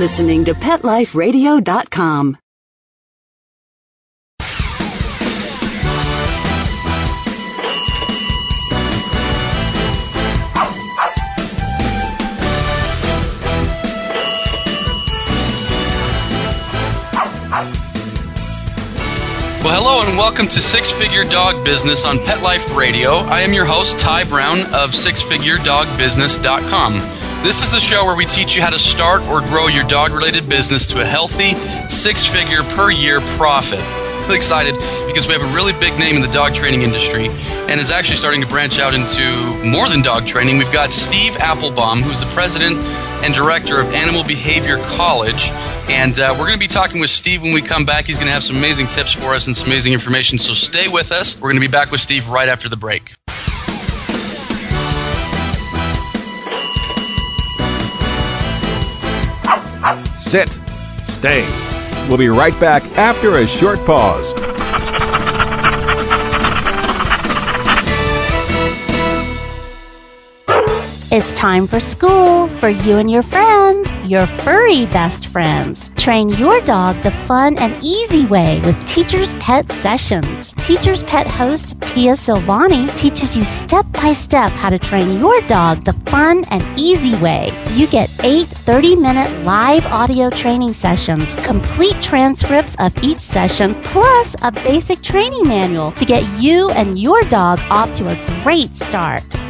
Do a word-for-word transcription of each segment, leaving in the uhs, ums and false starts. listening to Pet Life Radio dot com. Well, hello and welcome to Six Figure Dog Business on Pet Life Radio. I am your host, Ty Brown of Six Figure Dog Business dot com. This is the show where we teach you how to start or grow your dog-related business to a healthy six-figure per year profit. I'm really excited because we have a really big name in the dog training industry and is actually starting to branch out into more than dog training. We've got Steve Applebaum, who's the president and director of Animal Behavior College. And uh, we're going to be talking with Steve when we come back. He's going to have some amazing tips for us and some amazing information, so stay with us. We're going to be back with Steve right after the break. Sit. Stay. We'll be right back after a short pause. It's time for school for you and your friends, your furry best friends. Train your dog the fun and easy way with Teacher's Pet Sessions. Teacher's Pet host Pia Silvani teaches you step-by-step how to train your dog the fun and easy way. You get eight thirty-minute live audio training sessions, complete transcripts of each session, plus a basic training manual to get you and your dog off to a great start.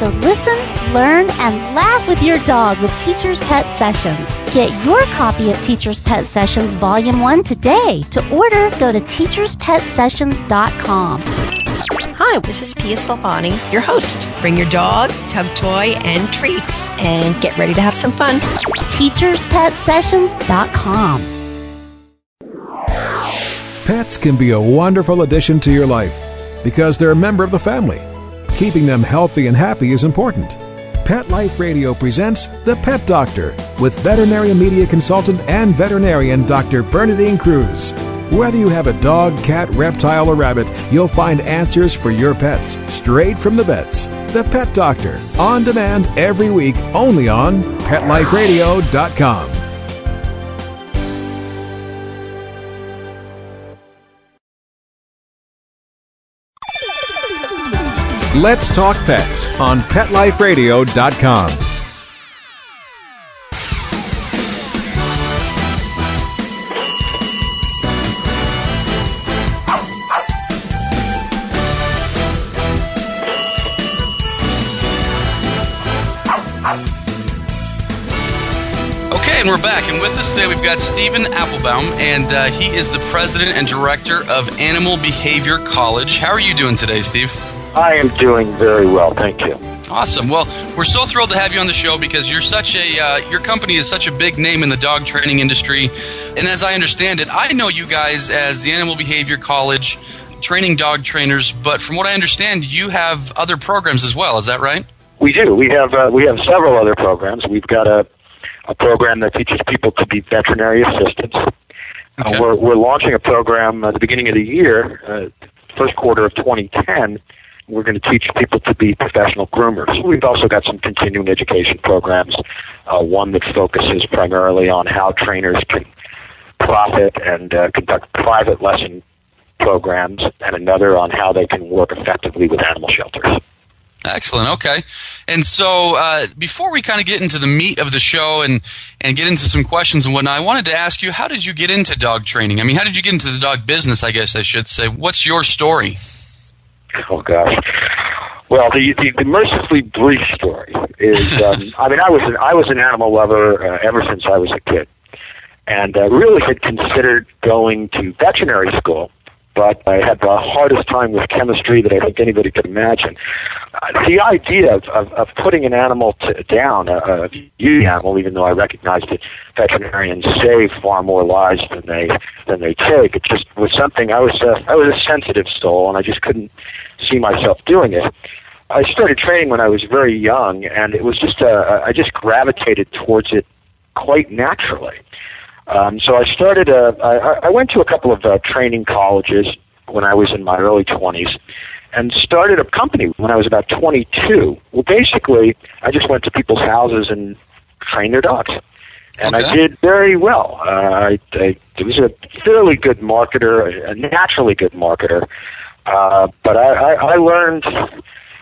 So listen, learn, and laugh with your dog with Teacher's Pet Sessions. Get your copy of Teacher's Pet Sessions Volume one today. To order, go to teachers pet sessions dot com. Hi, this is Pia Silvani, your host. Bring your dog, tug toy, and treats, and get ready to have some fun. teachers pet sessions dot com. Pets can be a wonderful addition to your life because they're a member of the family. Keeping them healthy and happy is important. Pet Life Radio presents The Pet Doctor with veterinary media consultant and veterinarian Doctor Bernadine Cruz. Whether you have a dog, cat, reptile, or rabbit, you'll find answers for your pets straight from the vets. The Pet Doctor, on demand every week, only on pet life radio dot com. Let's Talk Pets on pet life radio dot com. Okay, and we're back. And with us today, we've got Steven Applebaum, and uh, he is the president and director of Animal Behavior College. How are you doing today, Steve? I am doing very well, thank you. Awesome. Well, we're so thrilled to have you on the show because you're such a uh, your company is such a big name in the dog training industry. And as I understand it, I know you guys as the Animal Behavior College training dog trainers, but from what I understand, you have other programs as well. Is that right? We do. We have uh, we have several other programs. We've got a a program that teaches people to be veterinary assistants. Okay. Uh, we're we're launching a program at the beginning of the year, uh, first quarter of twenty ten. We're going to teach people to be professional groomers. We've also got some continuing education programs, uh, one that focuses primarily on how trainers can profit and uh, conduct private lesson programs, and another on how they can work effectively with animal shelters. Excellent. Okay. And so uh, before we kind of get into the meat of the show and, and get into some questions and whatnot, I wanted to ask you, how did you get into dog training? I mean, how did you get into the dog business, I guess I should say. What's your story? Oh, gosh. Well, the, the, the mercifully brief story is, um, I mean, I was an, I was an animal lover uh, ever since I was a kid, and I uh, really had considered going to veterinary school, but I had the hardest time with chemistry that I think anybody could imagine. Uh, the idea of, of, of putting an animal to, down, a, a using animal, even though I recognize that veterinarians save far more lives than they than they take, it just was something. I was a, I was a sensitive soul, and I just couldn't see myself doing it. I started training when I was very young, and it was just a, I just gravitated towards it quite naturally. Um, so I started a, I, I went to a couple of uh, training colleges when I was in my early twenties, and started a company when I was about twenty-two. Well, basically, I just went to people's houses and trained their dogs. And okay. I did very well. Uh, I, I was a fairly good marketer, a naturally good marketer. Uh, but I, I, I learned,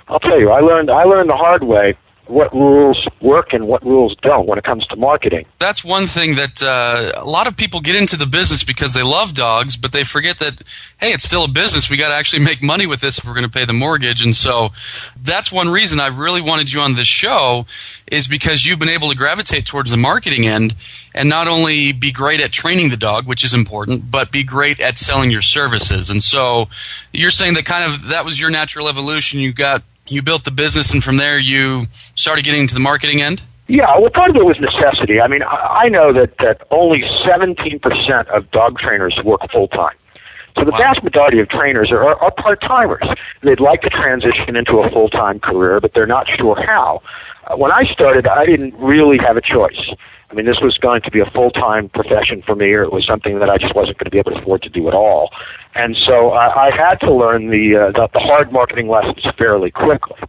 I'll tell you, I learned, I learned the hard way what rules work and what rules don't when it comes to marketing. That's one thing that uh, a lot of people get into the business because they love dogs, but they forget that, hey, it's still a business. We got to actually make money with this if we're going to pay the mortgage. And so that's one reason I really wanted you on this show, is because you've been able to gravitate towards the marketing end and not only be great at training the dog, which is important, but be great at selling your services. And so you're saying that kind of that was your natural evolution. You got You built the business, and from there you started getting into the marketing end? Yeah, well, part of it was necessity. I mean, I know that, that only seventeen percent of dog trainers work full-time. So the wow. vast majority of trainers are, are part-timers. They'd like to transition into a full-time career, but they're not sure how. Uh, when I started, I didn't really have a choice. I mean, this was going to be a full-time profession for me, or it was something that I just wasn't going to be able to afford to do at all. And so I, I had to learn the, uh, the the hard marketing lessons fairly quickly.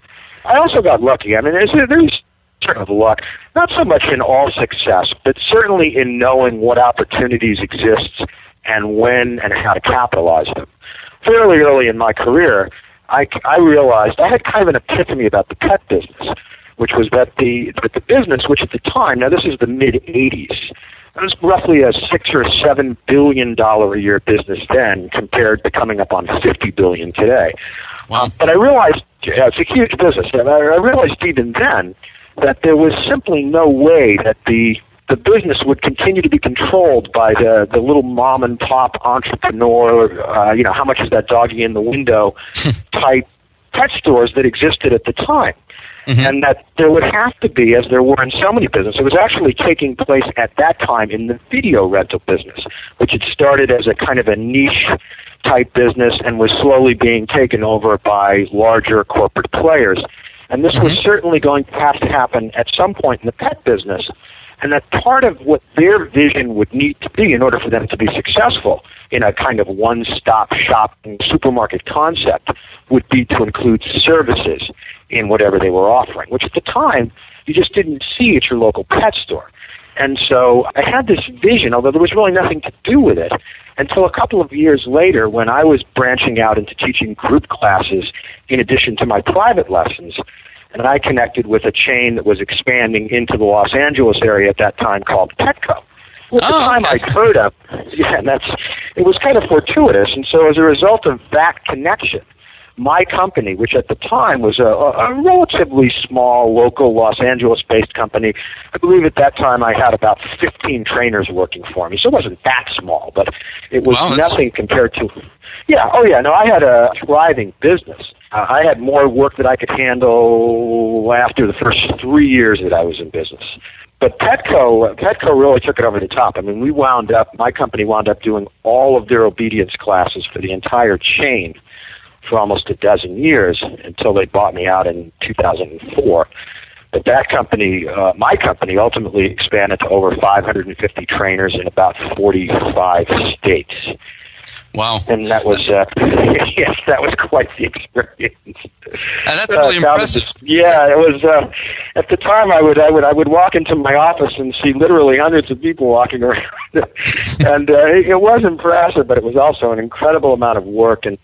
I also got lucky. I mean, there's, there's sort of luck, not so much in all success, but certainly in knowing what opportunities exist and when and how to capitalize them. Fairly early in my career, I, I realized I had kind of an epiphany about the pet business, which was that the that the business, which at the time, now this is the mid-eighties, it was roughly a six or seven billion dollars a year business then compared to coming up on fifty billion dollars today. Wow. But I realized, yeah, it's a huge business, and I realized even then that there was simply no way that the the business would continue to be controlled by the, the little mom-and-pop entrepreneur, uh, you know, how much is that doggy in the window type pet stores that existed at the time. Mm-hmm. And that there would have to be, as there were in so many businesses, it was actually taking place at that time in the video rental business, which had started as a kind of a niche type business and was slowly being taken over by larger corporate players. And this mm-hmm. was certainly going to have to happen at some point in the pet business. And that part of what their vision would need to be in order for them to be successful in a kind of one-stop shopping supermarket concept would be to include services in whatever they were offering, which at the time you just didn't see at your local pet store. And so I had this vision, although there was really nothing to do with it, until a couple of years later when I was branching out into teaching group classes in addition to my private lessons. And I connected with a chain that was expanding into the Los Angeles area at that time called Petco. At the oh, time okay. I'd heard of, yeah, and that's, it was kind of fortuitous. And so as a result of that connection, my company, which at the time was a, a relatively small, local, Los Angeles-based company, I believe at that time I had about fifteen trainers working for me. So it wasn't that small, but it was wow, nothing compared to... Yeah, oh yeah, no, I had a thriving business. Uh, I had more work that I could handle after the first three years that I was in business. But Petco, Petco really took it over the top. I mean, we wound up, my company wound up doing all of their obedience classes for the entire chain for almost a dozen years until they bought me out in two thousand four. But that company, uh, my company, ultimately expanded to over five hundred fifty trainers in about forty-five states. Wow. And that was, uh, yes, that was quite the experience. And that's really uh, that impressive. Just, yeah, it was, uh, at the time I would, I would, I would walk into my office and see literally hundreds of people walking around. And uh, it, it was impressive, but it was also an incredible amount of work and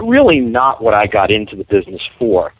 really not what I got into the business for.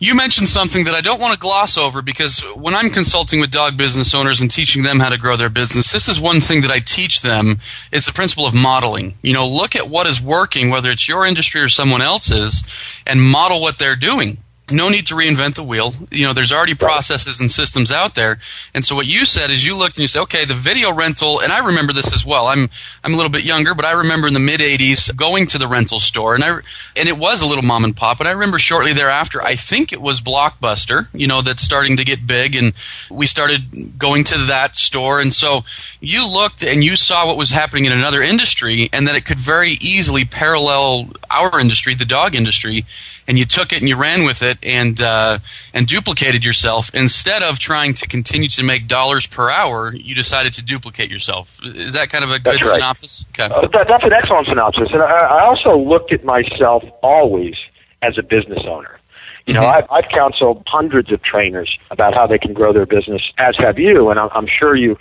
You mentioned something that I don't want to gloss over, because when I'm consulting with dog business owners and teaching them how to grow their business, this is one thing that I teach them is the principle of modeling. You know, look at what is working, whether it's your industry or someone else's, and model what they're doing. No need to reinvent the wheel. You know, there's already processes and systems out there. And so what you said is you looked and you said, okay, the video rental, and I remember this as well. I'm I'm a little bit younger, but I remember in the mid-eighties going to the rental store, and I and it was a little mom and pop. And I remember shortly thereafter, I think it was Blockbuster, you know, that's starting to get big, and we started going to that store. And so you looked and you saw what was happening in another industry, and that it could very easily parallel our industry, the dog industry, and you took it and you ran with it. that and uh, and duplicated yourself. Instead of trying to continue to make dollars per hour, you decided to duplicate yourself. Is that kind of a that's good right. synopsis? Okay. Uh, that, that's an excellent synopsis. And I, I also looked at myself always as a business owner. You know, I've, I've counseled hundreds of trainers about how they can grow their business, as have you, and I'm sure you,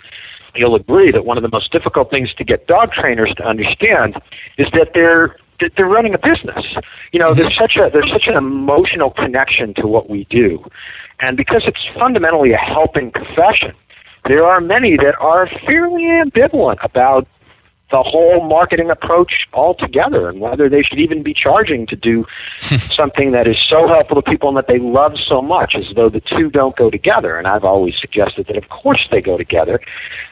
you'll agree that one of the most difficult things to get dog trainers to understand is that they're that they're running a business. You know, there's such a there's such an emotional connection to what we do, and because it's fundamentally a helping profession, there are many that are fairly ambivalent about the whole marketing approach altogether and whether they should even be charging to do something that is so helpful to people and that they love so much, as though the two don't go together. And I've always suggested that, of course, they go together.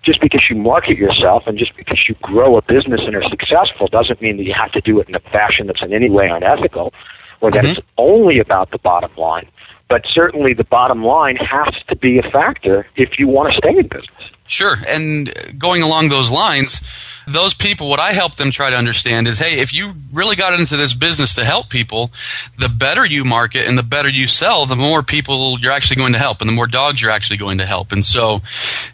Just because you market yourself and just because you grow a business and are successful doesn't mean that you have to do it in a fashion that's in any way unethical or that mm-hmm. it's only about the bottom line. But certainly the bottom line has to be a factor if you want to stay in business. Sure. And going along those lines, those people, what I help them try to understand is, hey, if you really got into this business to help people, the better you market and the better you sell, the more people you're actually going to help and the more dogs you're actually going to help. And so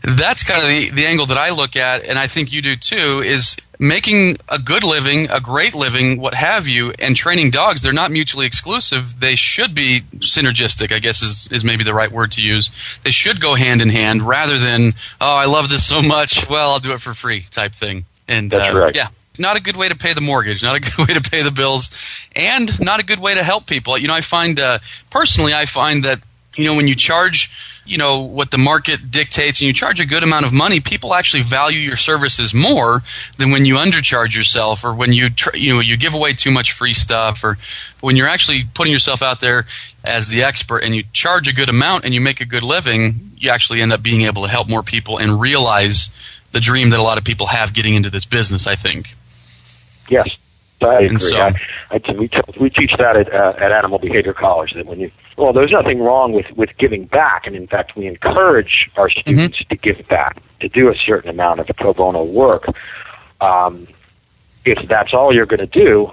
that's kind of the, the angle that I look at, and I think you do too, is making a good living, a great living, what have you, and training dogs, they're not mutually exclusive. They should be synergistic, I guess is, is maybe the right word to use. They should go hand in hand rather than, oh, I love this so much, well, I'll do it for free type thing. And That's uh, right. yeah, not a good way to pay the mortgage, not a good way to pay the bills, and not a good way to help people. You know, I find, uh, personally, I find that, you know, when you charge... you know, what the market dictates and you charge a good amount of money, people actually value your services more than when you undercharge yourself or when you, tr- you know, you give away too much free stuff, or when you're actually putting yourself out there as the expert and you charge a good amount and you make a good living, you actually end up being able to help more people and realize the dream that a lot of people have getting into this business, I think. Yes. I agree. So, I, I, we, t- we teach that at, uh, at Animal Behavior College, that when you, well, there's nothing wrong with, with giving back, and in fact, we encourage our students mm-hmm. to give back, to do a certain amount of pro bono work. Um, if that's all you're going to do,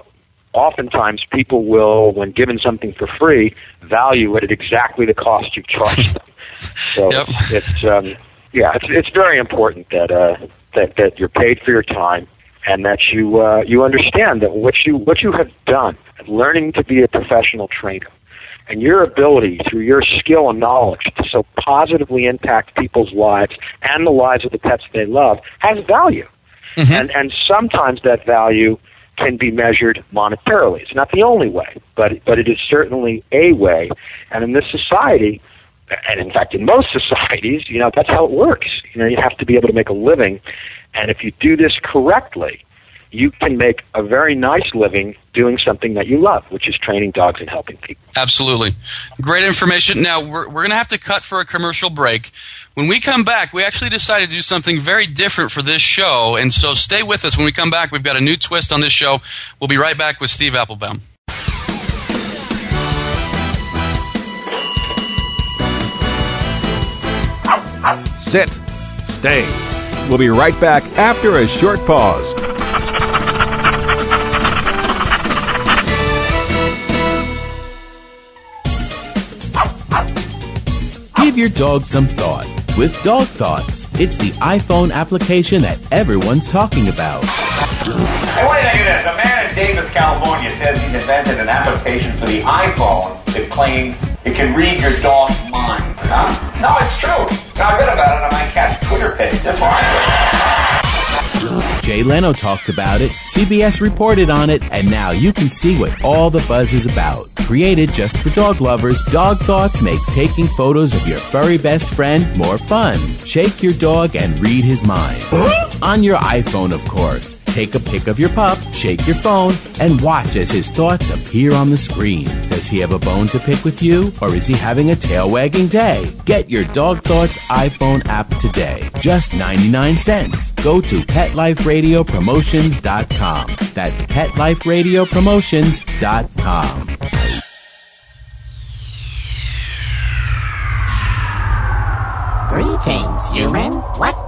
oftentimes people will, when given something for free, value it at exactly the cost you charge them. So yep. it's, it's um, yeah, it's, it's very important that uh, that that you're paid for your time. And that you uh, you understand that what you what you have done, learning to be a professional trainer, and your ability through your skill and knowledge to so positively impact people's lives and the lives of the pets they love has value. Mm-hmm. And and sometimes that value can be measured monetarily. It's not the only way, but but it is certainly a way. And in this society, and in fact in most societies, you know, that's how it works. You know, you have to be able to make a living. And if you do this correctly, you can make a very nice living doing something that you love, which is training dogs and helping people. Absolutely. Great information. Now, we're, we're going to have to cut for a commercial break. When we come back, we actually decided to do something very different for this show. And so stay with us. When we come back, we've got a new twist on this show. We'll be right back with Steve Applebaum. Sit. Stay. We'll be right back after a short pause. Give your dog some thought with Dog Thoughts. It's the iPhone application that everyone's talking about. I want to tell you this. A man in Davis, California says he's invented an application for the iPhone that claims it can read your dog's mind. Huh? No, it's true. I read about it on my cat's Twitter page. That's why. Jay Leno talked about it, C B S reported on it, and now you can see what all the buzz is about. Created just for dog lovers, Dog Thoughts makes taking photos of your furry best friend more fun. Shake your dog and read his mind. On your iPhone, of course. Take a pic of your pup, shake your phone, and watch as his thoughts appear on the screen. Does he have a bone to pick with you, or is he having a tail-wagging day? Get your Dog Thoughts iPhone app today. Just ninety-nine cents. Go to pet life radio promotions dot com. That's pet life radio promotions dot com. Greetings, human. What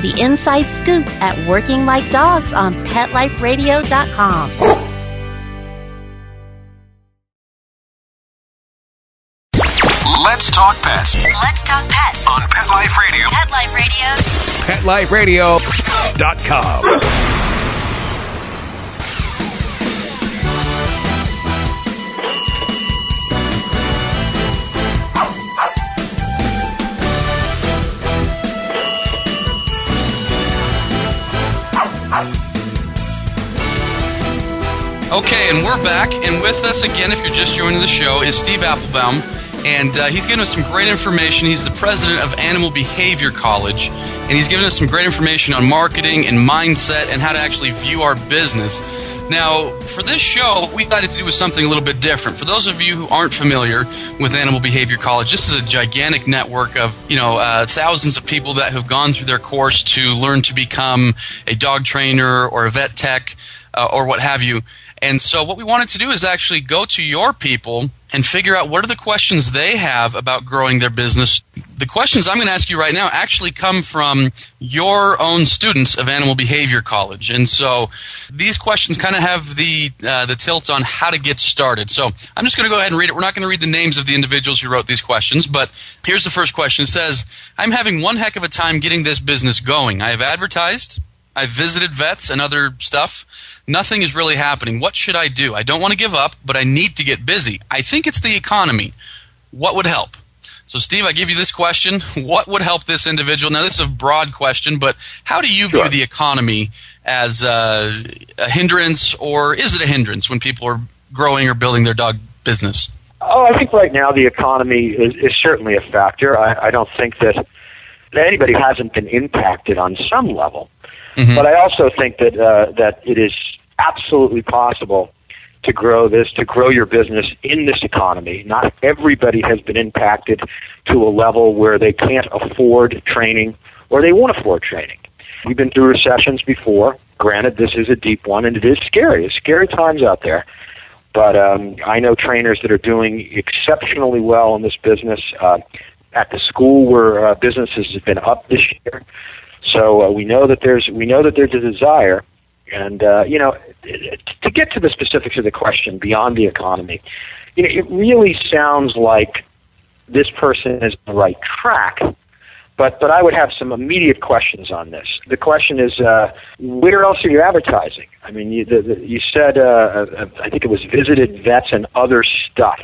the inside scoop at Working Like Dogs on pet life radio dot com. Let's talk pets. Let's talk pets on Pet Life Radio. Pet Life Radio. pet life radio dot com. Okay, and we're back, and with us again, if you're just joining the show, is Steve Applebaum, and uh, he's given us some great information. He's the president of Animal Behavior College, and he's given us some great information on marketing and mindset and how to actually view our business. Now, for this show, what we decided to do was something a little bit different. For those of you who aren't familiar with Animal Behavior College, this is a gigantic network of, you know, uh, thousands of people that have gone through their course to learn to become a dog trainer or a vet tech uh, or what have you. And so what we wanted to do is actually go to your people and figure out what are the questions they have about growing their business. The questions I'm going to ask you right now actually come from your own students of Animal Behavior College. And so these questions kind of have the uh, the tilt on how to get started. So I'm just going to go ahead and read it. We're not going to read the names of the individuals who wrote these questions, but here's the first question. It says, I'm having one heck of a time getting this business going. I have advertised, I've visited vets and other stuff. Nothing is really happening. What should I do? I don't want to give up, but I need to get busy. I think it's the economy. What would help? So, Steve, I give you this question. What would help this individual? Now, this is a broad question, but how do you Sure. view the economy as a, a hindrance, or is it a hindrance when people are growing or building their dog business? Oh, I think right now the economy is, is certainly a factor. I, I don't think that, that anybody hasn't been impacted on some level. Mm-hmm. But I also think that uh, that it is absolutely possible to grow this, to grow your business in this economy. Not everybody has been impacted to a level where they can't afford training or they won't afford training. We've been through recessions before. Granted, this is a deep one, and it is scary. It's scary times out there. But um, I know trainers that are doing exceptionally well in this business. Uh, at the school where uh, businesses have been up this year. So uh, we know that there's we know that there's a desire, and uh, you know, to get to the specifics of the question beyond the economy, you know, it really sounds like this person is on the right track, but but I would have some immediate questions on this. The question is, uh, where else are you advertising? I mean, you, the, the, you said uh, I think it was visited vets and other stuff.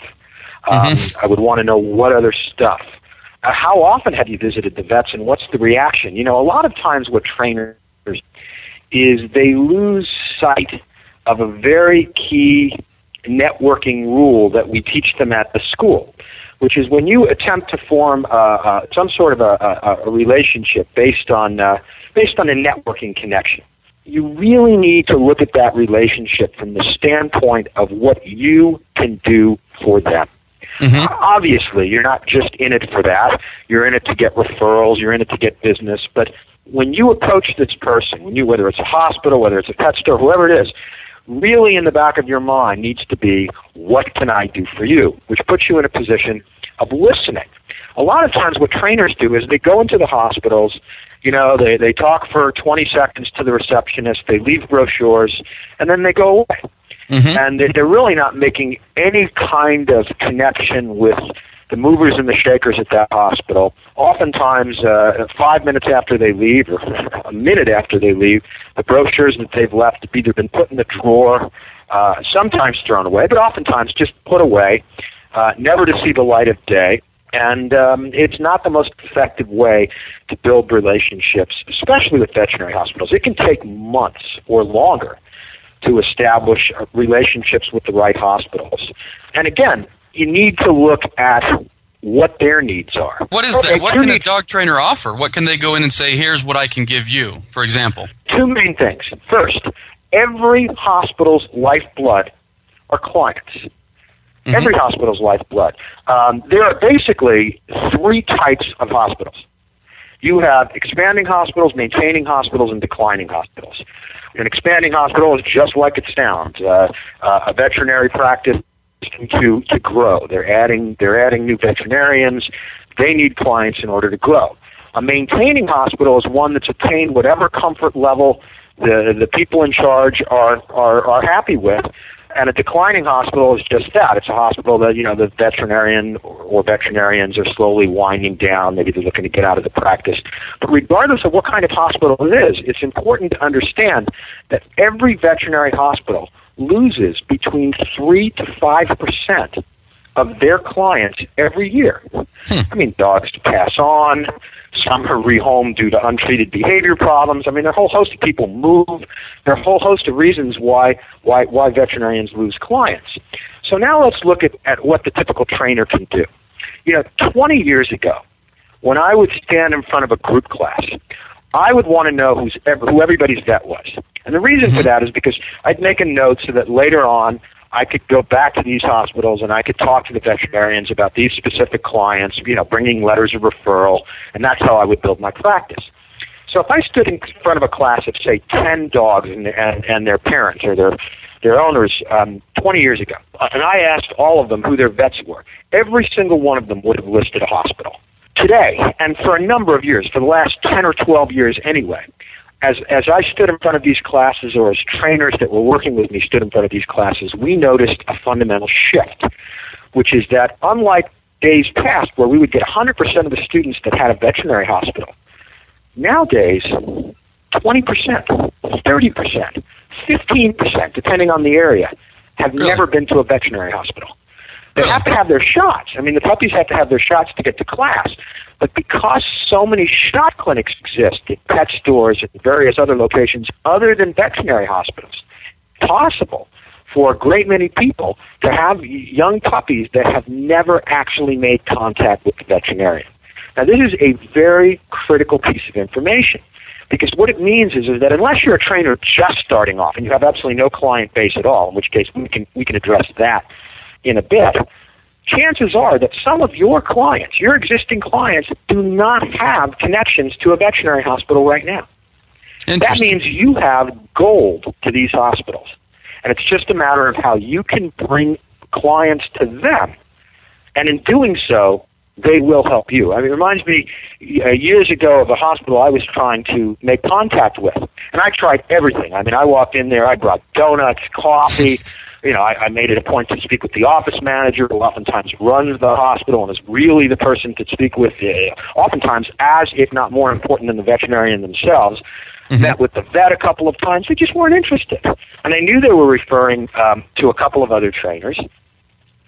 Um, mm-hmm. I would want to know what other stuff. Uh, how often have you visited the vets, and what's the reaction? You know, a lot of times what trainers is they lose sight of a very key networking rule that we teach them at the school, which is when you attempt to form uh, uh, some sort of a, a, a relationship based on uh, based on a networking connection, you really need to look at that relationship from the standpoint of what you can do for them. Mm-hmm. Obviously, you're not just in it for that. You're in it to get referrals. You're in it to get business. But when you approach this person, when you, whether it's a hospital, whether it's a pet store, whoever it is, really in the back of your mind needs to be, what can I do for you? Which puts you in a position of listening. A lot of times what trainers do is they go into the hospitals, you know, they, they talk for twenty seconds to the receptionist, they leave brochures, and then they go away. Mm-hmm. And they're really not making any kind of connection with the movers and the shakers at that hospital. Oftentimes, uh, five minutes after they leave or a minute after they leave, the brochures that they've left have either been put in the drawer, uh, sometimes thrown away, but oftentimes just put away, uh, never to see the light of day. And um, it's not the most effective way to build relationships, especially with veterinary hospitals. It can take months or longer to establish relationships with the right hospitals. And again, you need to look at what their needs are. What is okay, that? What can needs- a dog trainer offer? What can they go in and say, here's what I can give you, for example? Two main things. First, every hospital's lifeblood are clients. Mm-hmm. Every hospital's lifeblood. Um, there are basically three types of hospitals. You have expanding hospitals, maintaining hospitals, and declining hospitals. An expanding hospital is just like it sounds. Uh, uh, a veterinary practice To, to grow. They're adding, they're adding new veterinarians. They need clients in order to grow. A maintaining hospital is one that's attained whatever comfort level the, the people in charge are, are, are happy with. And a declining hospital is just that. It's a hospital that, you know, the veterinarian or veterinarians are slowly winding down. Maybe they're looking to get out of the practice. But regardless of what kind of hospital it is, it's important to understand that every veterinary hospital loses between three to five percent of their clients every year. Hmm. I mean, dogs pass on. Some are rehomed due to untreated behavior problems. I mean, a whole host of people move. There are a whole host of reasons why why why veterinarians lose clients. So now let's look at, at what the typical trainer can do. You know, twenty years ago, when I would stand in front of a group class, I would want to know who's ever, who everybody's vet was. And the reason for that is because I'd make a note so that later on I could go back to these hospitals and I could talk to the veterinarians about these specific clients, you know, bringing letters of referral, and that's how I would build my practice. So if I stood in front of a class of, say, ten dogs and, and, and their parents or their, their owners um, twenty years ago, and I asked all of them who their vets were, every single one of them would have listed a hospital. Today, and for a number of years, for the last ten or twelve years anyway, As as I stood in front of these classes, or as trainers that were working with me stood in front of these classes, we noticed a fundamental shift, which is that unlike days past where we would get one hundred percent of the students that had a veterinary hospital, nowadays twenty percent, thirty percent, fifteen percent, depending on the area, have never been to a veterinary hospital. They have to have their shots. I mean, the puppies have to have their shots to get to class. But because so many shot clinics exist at pet stores and various other locations other than veterinary hospitals, it's possible for a great many people to have young puppies that have never actually made contact with the veterinarian. Now, this is a very critical piece of information. Because what it means is, is that unless you're a trainer just starting off and you have absolutely no client base at all, in which case we can we can address that in a bit, chances are that some of your clients, your existing clients, do not have connections to a veterinary hospital right now. That means you have gold to these hospitals. And it's just a matter of how you can bring clients to them. And in doing so, they will help you. I mean, it reminds me uh, years ago of a hospital I was trying to make contact with. And I tried everything. I mean, I walked in there, I brought donuts, coffee. You know, I, I made it a point to speak with the office manager, who oftentimes runs the hospital and is really the person to speak with, uh, oftentimes as, if not more important than the veterinarian themselves. Mm-hmm. Met with the vet a couple of times. They just weren't interested. And I knew they were referring um, to a couple of other trainers.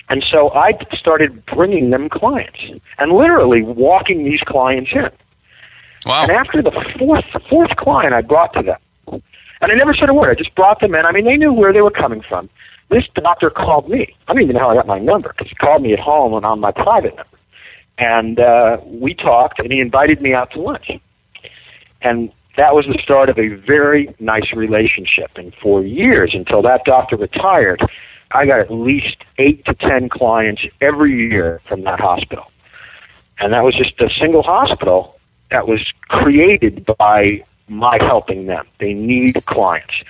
And so I started bringing them clients and literally walking these clients in. Wow. And after the fourth, fourth client I brought to them, and I never said a word. I just brought them in. I mean, they knew where they were coming from. This doctor called me. I don't even know how I got my number, because he called me at home and on my private number. And uh, we talked, and he invited me out to lunch. And that was the start of a very nice relationship. And for years, until that doctor retired, I got at least eight to ten clients every year from that hospital. And that was just a single hospital that was created by my helping them. They need clients.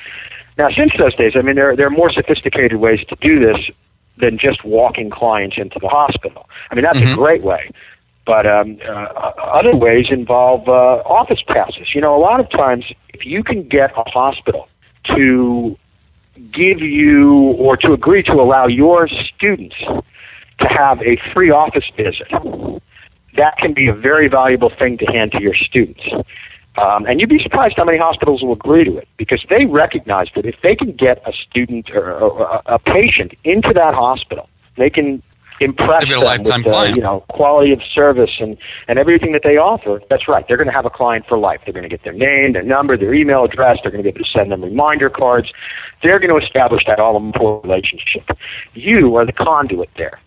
Now, since those days, I mean, there, there are more sophisticated ways to do this than just walking clients into the hospital. I mean, that's mm-hmm. a great way. But um, uh, other ways involve uh, office passes. You know, a lot of times, if you can get a hospital to give you or to agree to allow your students to have a free office visit, that can be a very valuable thing to hand to your students. Um, and you'd be surprised how many hospitals will agree to it, because they recognize that if they can get a student or a, a patient into that hospital, they can impress them with the, you know, quality of service and, and everything that they offer. That's right. They're going to have a client for life. They're going to get their name, their number, their email address. They're going to be able to send them reminder cards. They're going to establish that all-important relationship. You are the conduit there.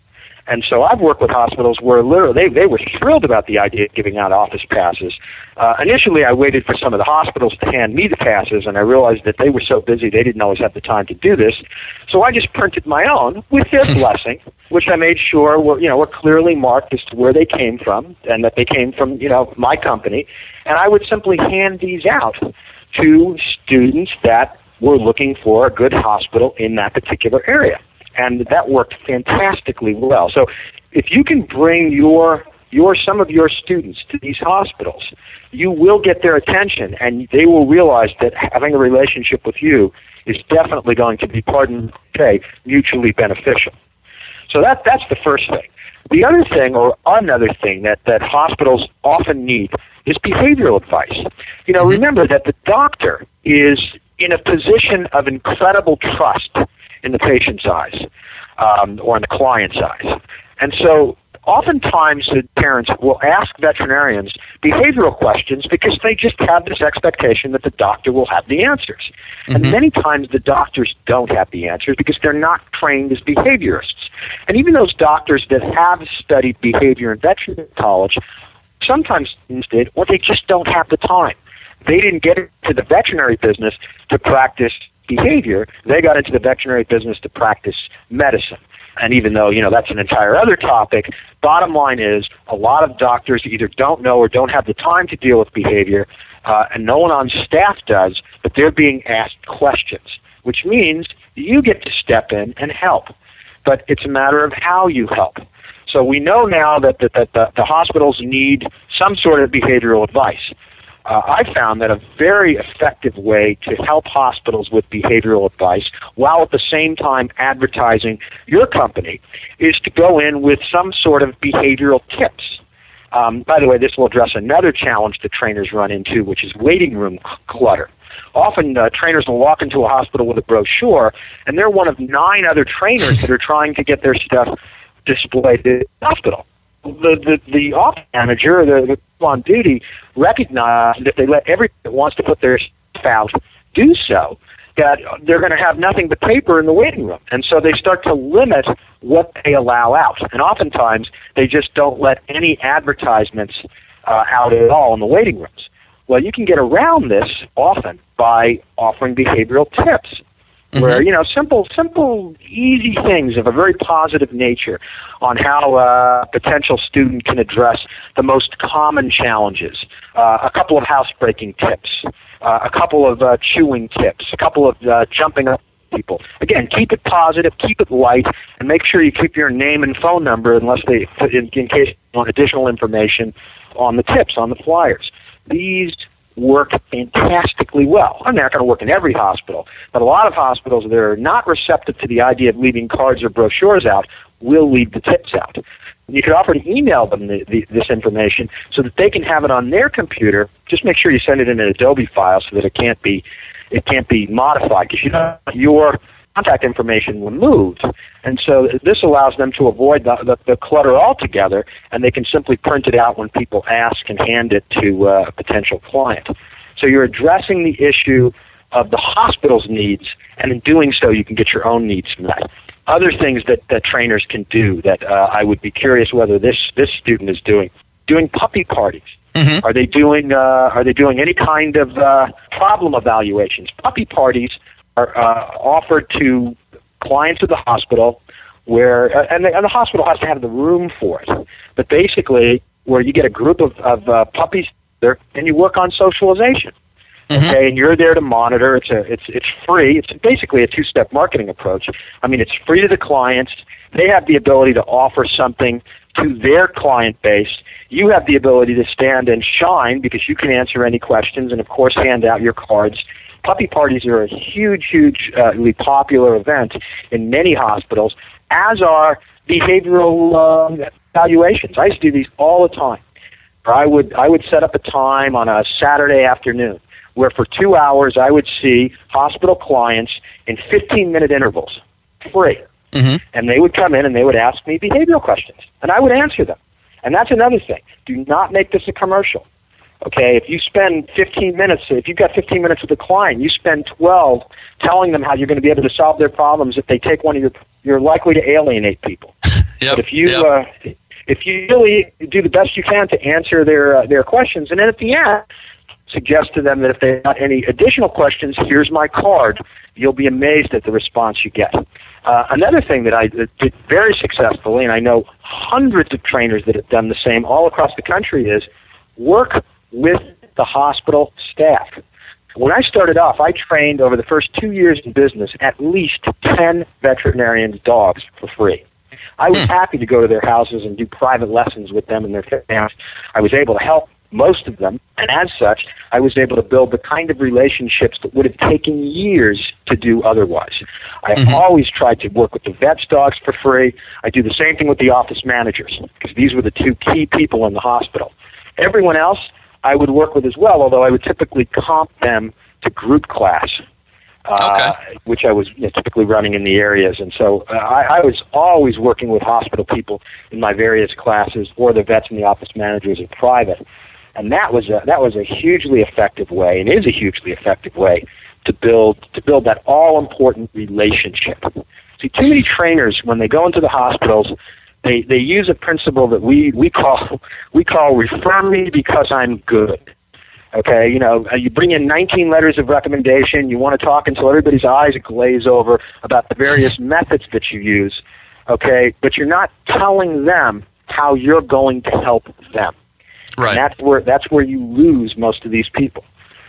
And so I've worked with hospitals where literally they, they were thrilled about the idea of giving out office passes. Uh, initially, I waited for some of the hospitals to hand me the passes, and I realized that they were so busy they didn't always have the time to do this. So I just printed my own with their blessing, which I made sure were, you know, were clearly marked as to where they came from and that they came from, you know, my company. And I would simply hand these out to students that were looking for a good hospital in that particular area. And that worked fantastically well. So if you can bring your your some of your students to these hospitals, you will get their attention, and they will realize that having a relationship with you is definitely going to be, pardon me, mutually beneficial. So that that's the first thing. The other thing, or another thing, that, that hospitals often need is behavioral advice. You know, remember that the doctor is in a position of incredible trust in the patient's eyes, um, or in the client's eyes. And so oftentimes the parents will ask veterinarians behavioral questions because they just have this expectation that the doctor will have the answers. Mm-hmm. And many times the doctors don't have the answers because they're not trained as behaviorists. And even those doctors that have studied behavior in veterinary college sometimes did, or they just don't have the time. They didn't get into the veterinary business to practice behavior. They got into the veterinary business to practice medicine. And even though, you know, that's an entire other topic, bottom line is a lot of doctors either don't know or don't have the time to deal with behavior, uh, and no one on staff does, but they're being asked questions, which means you get to step in and help. But it's a matter of how you help. So we know now that the, that the, the hospitals need some sort of behavioral advice. Uh, I found that a very effective way to help hospitals with behavioral advice while at the same time advertising your company is to go in with some sort of behavioral tips. Um, by the way, this will address another challenge that trainers run into, which is waiting room clutter. Often uh, trainers will walk into a hospital with a brochure, and they're one of nine other trainers that are trying to get their stuff displayed at the hospital. The, the, the office manager, the, the people on duty, recognize that they let everyone that wants to put their stuff out do so, that they're going to have nothing but paper in the waiting room. And so they start to limit what they allow out. And oftentimes, they just don't let any advertisements uh, out at all in the waiting rooms. Well, you can get around this often by offering behavioral tips. Mm-hmm. Where, you know, simple, simple, easy things of a very positive nature on how uh, a potential student can address the most common challenges. Uh, a couple of housebreaking tips, uh, a couple of uh, chewing tips, a couple of uh, jumping up people. Again, keep it positive, keep it light, and make sure you keep your name and phone number unless they, in, in case they want additional information on the tips, on the flyers. These work fantastically well. I'm not going to work in every hospital, but a lot of hospitals that are not receptive to the idea of leaving cards or brochures out will leave the tips out. You could offer to email them the, the, this information so that they can have it on their computer. Just make sure you send it in an Adobe file so that it can't be it can't be modified, because you don't want your contact information removed. And so this allows them to avoid the, the, the clutter altogether, and they can simply print it out when people ask and hand it to uh, a potential client. So you're addressing the issue of the hospital's needs, and in doing so, you can get your own needs met. Other things that, that trainers can do that uh, I would be curious whether this, this student is doing, doing puppy parties. Mm-hmm. Are they doing, uh, are they doing any kind of uh, problem evaluations? Puppy parties are uh, offered to clients of the hospital, where uh, and, the, and the hospital has to have the room for it. But basically, where you get a group of, of uh, puppies There, and you work on socialization. Mm-hmm. Okay, and you're there to monitor. It's a, it's, it's free. It's basically a two-step marketing approach. I mean, it's free to the clients. They have the ability to offer something to their client base. You have the ability to stand and shine because you can answer any questions and, of course, hand out your cards. Puppy parties are a huge, hugely uh, popular event in many hospitals, as are behavioral uh, evaluations. I used to do these all the time. I would I would set up a time on a Saturday afternoon where for two hours I would see hospital clients in fifteen-minute intervals, free. Mm-hmm. And they would come in and they would ask me behavioral questions, and I would answer them. And that's another thing. Do not make this a commercial. Okay, if you spend fifteen minutes, if you've got fifteen minutes with a client, you spend twelve telling them how you're going to be able to solve their problems. If they take one of your, you're likely to alienate people. Yep, but if you... Yep. Uh, If you really do the best you can to answer their uh, their questions, and then at the end, suggest to them that if they've got any additional questions, here's my card. You'll be amazed at the response you get. Uh, another thing that I did very successfully, and I know hundreds of trainers that have done the same all across the country, is work with the hospital staff. When I started off, I trained over the first two years in business at least ten veterinarians' dogs for free. I was happy to go to their houses and do private lessons with them and their families. I was able to help most of them, and as such, I was able to build the kind of relationships that would have taken years to do otherwise. I have mm-hmm. always tried to work with the vet's dogs for free. I do the same thing with the office managers, because these were the two key people in the hospital. Everyone else I would work with as well, although I would typically comp them to group class. Uh, okay. Which I was you know, typically running in the areas. And so uh, I, I was always working with hospital people in my various classes, or the vets and the office managers in private. And that was a, that was a hugely effective way, and is a hugely effective way, to build to build that all-important relationship. See, too many trainers, when they go into the hospitals, they, they use a principle that we, we call we call refer me because I'm good. Okay, you know, you bring in nineteen letters of recommendation. You want to talk until everybody's eyes glaze over about the various methods that you use, okay? But you're not telling them how you're going to help them. Right. And that's where, that's where you lose most of these people.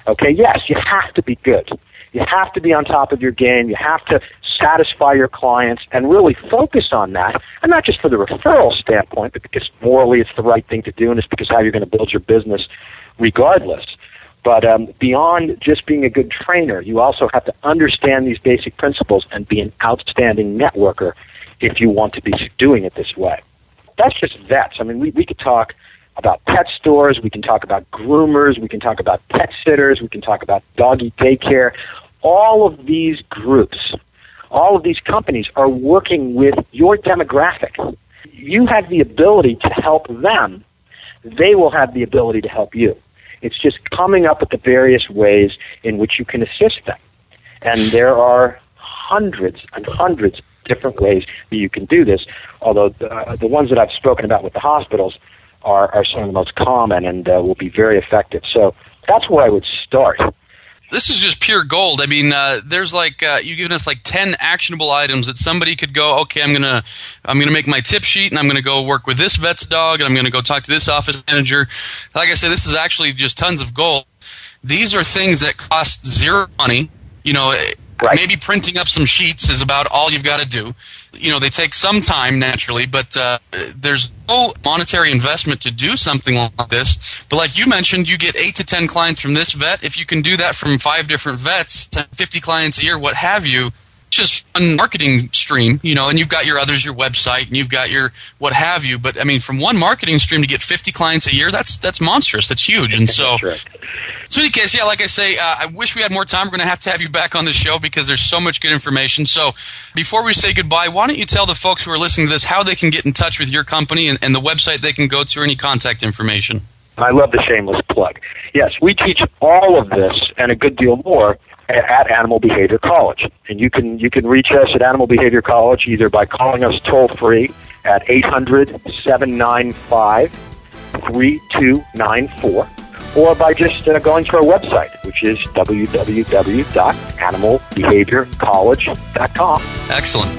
Okay, yes, you have to be good. You have to be on top of your game. You have to satisfy your clients and really focus on that, and not just for the referral standpoint, but because morally it's the right thing to do, and it's because how you're going to build your business regardless. But um, beyond just being a good trainer, you also have to understand these basic principles and be an outstanding networker if you want to be doing it this way. That's just vets. I mean, we, we could talk about pet stores, we can talk about groomers, we can talk about pet sitters, we can talk about doggy daycare. All of these groups, all of these companies are working with your demographic. You have the ability to help them. They will have the ability to help you. It's just coming up with the various ways in which you can assist them. And there are hundreds and hundreds of different ways that you can do this, although the, the ones that I've spoken about with the hospitals are, are some of the most common and uh, will be very effective. So that's where I would start. This is just pure gold. I mean, uh, there's like uh, you've given us like ten actionable items that somebody could go, okay, I'm gonna I'm gonna make my tip sheet, and I'm gonna go work with this vet's dog, and I'm gonna go talk to this office manager. Like I said, this is actually just tons of gold. These are things that cost zero money. You know, right. Maybe printing up some sheets is about all you've got to do. You know, they take some time naturally, but uh, there's no monetary investment to do something like this. But like you mentioned, you get eight to ten clients from this vet. If you can do that from five different vets, fifty clients a year, what have you, it's just a marketing stream, you know, and you've got your others, your website, and you've got your what have you. But I mean, from one marketing stream to get fifty clients a year, that's that's monstrous. That's huge. And so, so in any case, yeah, like I say, uh, I wish we had more time. We're going to have to have you back on the show because there's so much good information. So before we say goodbye, why don't you tell the folks who are listening to this how they can get in touch with your company and, and the website they can go to, or any contact information? I love the shameless plug. Yes, we teach all of this and a good deal more at Animal Behavior College. And you can you can reach us at Animal Behavior College either by calling us toll-free at eight hundred, seven nine five, three two nine four, or by just uh, going to our website, which is w w w dot animal behavior college dot com. Excellent.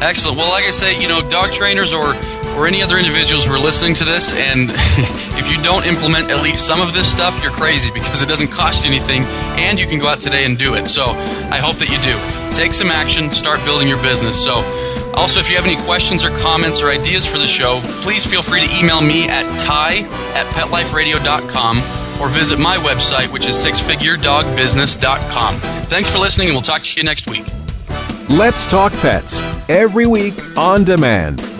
Excellent. Well, like I say, you know, dog trainers or or any other individuals who are listening to this, and if you don't implement at least some of this stuff, you're crazy, because it doesn't cost you anything, and you can go out today and do it. So I hope that you do. Take some action. Start building your business. So also, if you have any questions or comments or ideas for the show, please feel free to email me at ty at pet life radio dot com or visit my website, which is six figure dog business dot com. Thanks for listening, and we'll talk to you next week. Let's Talk Pets, every week on demand,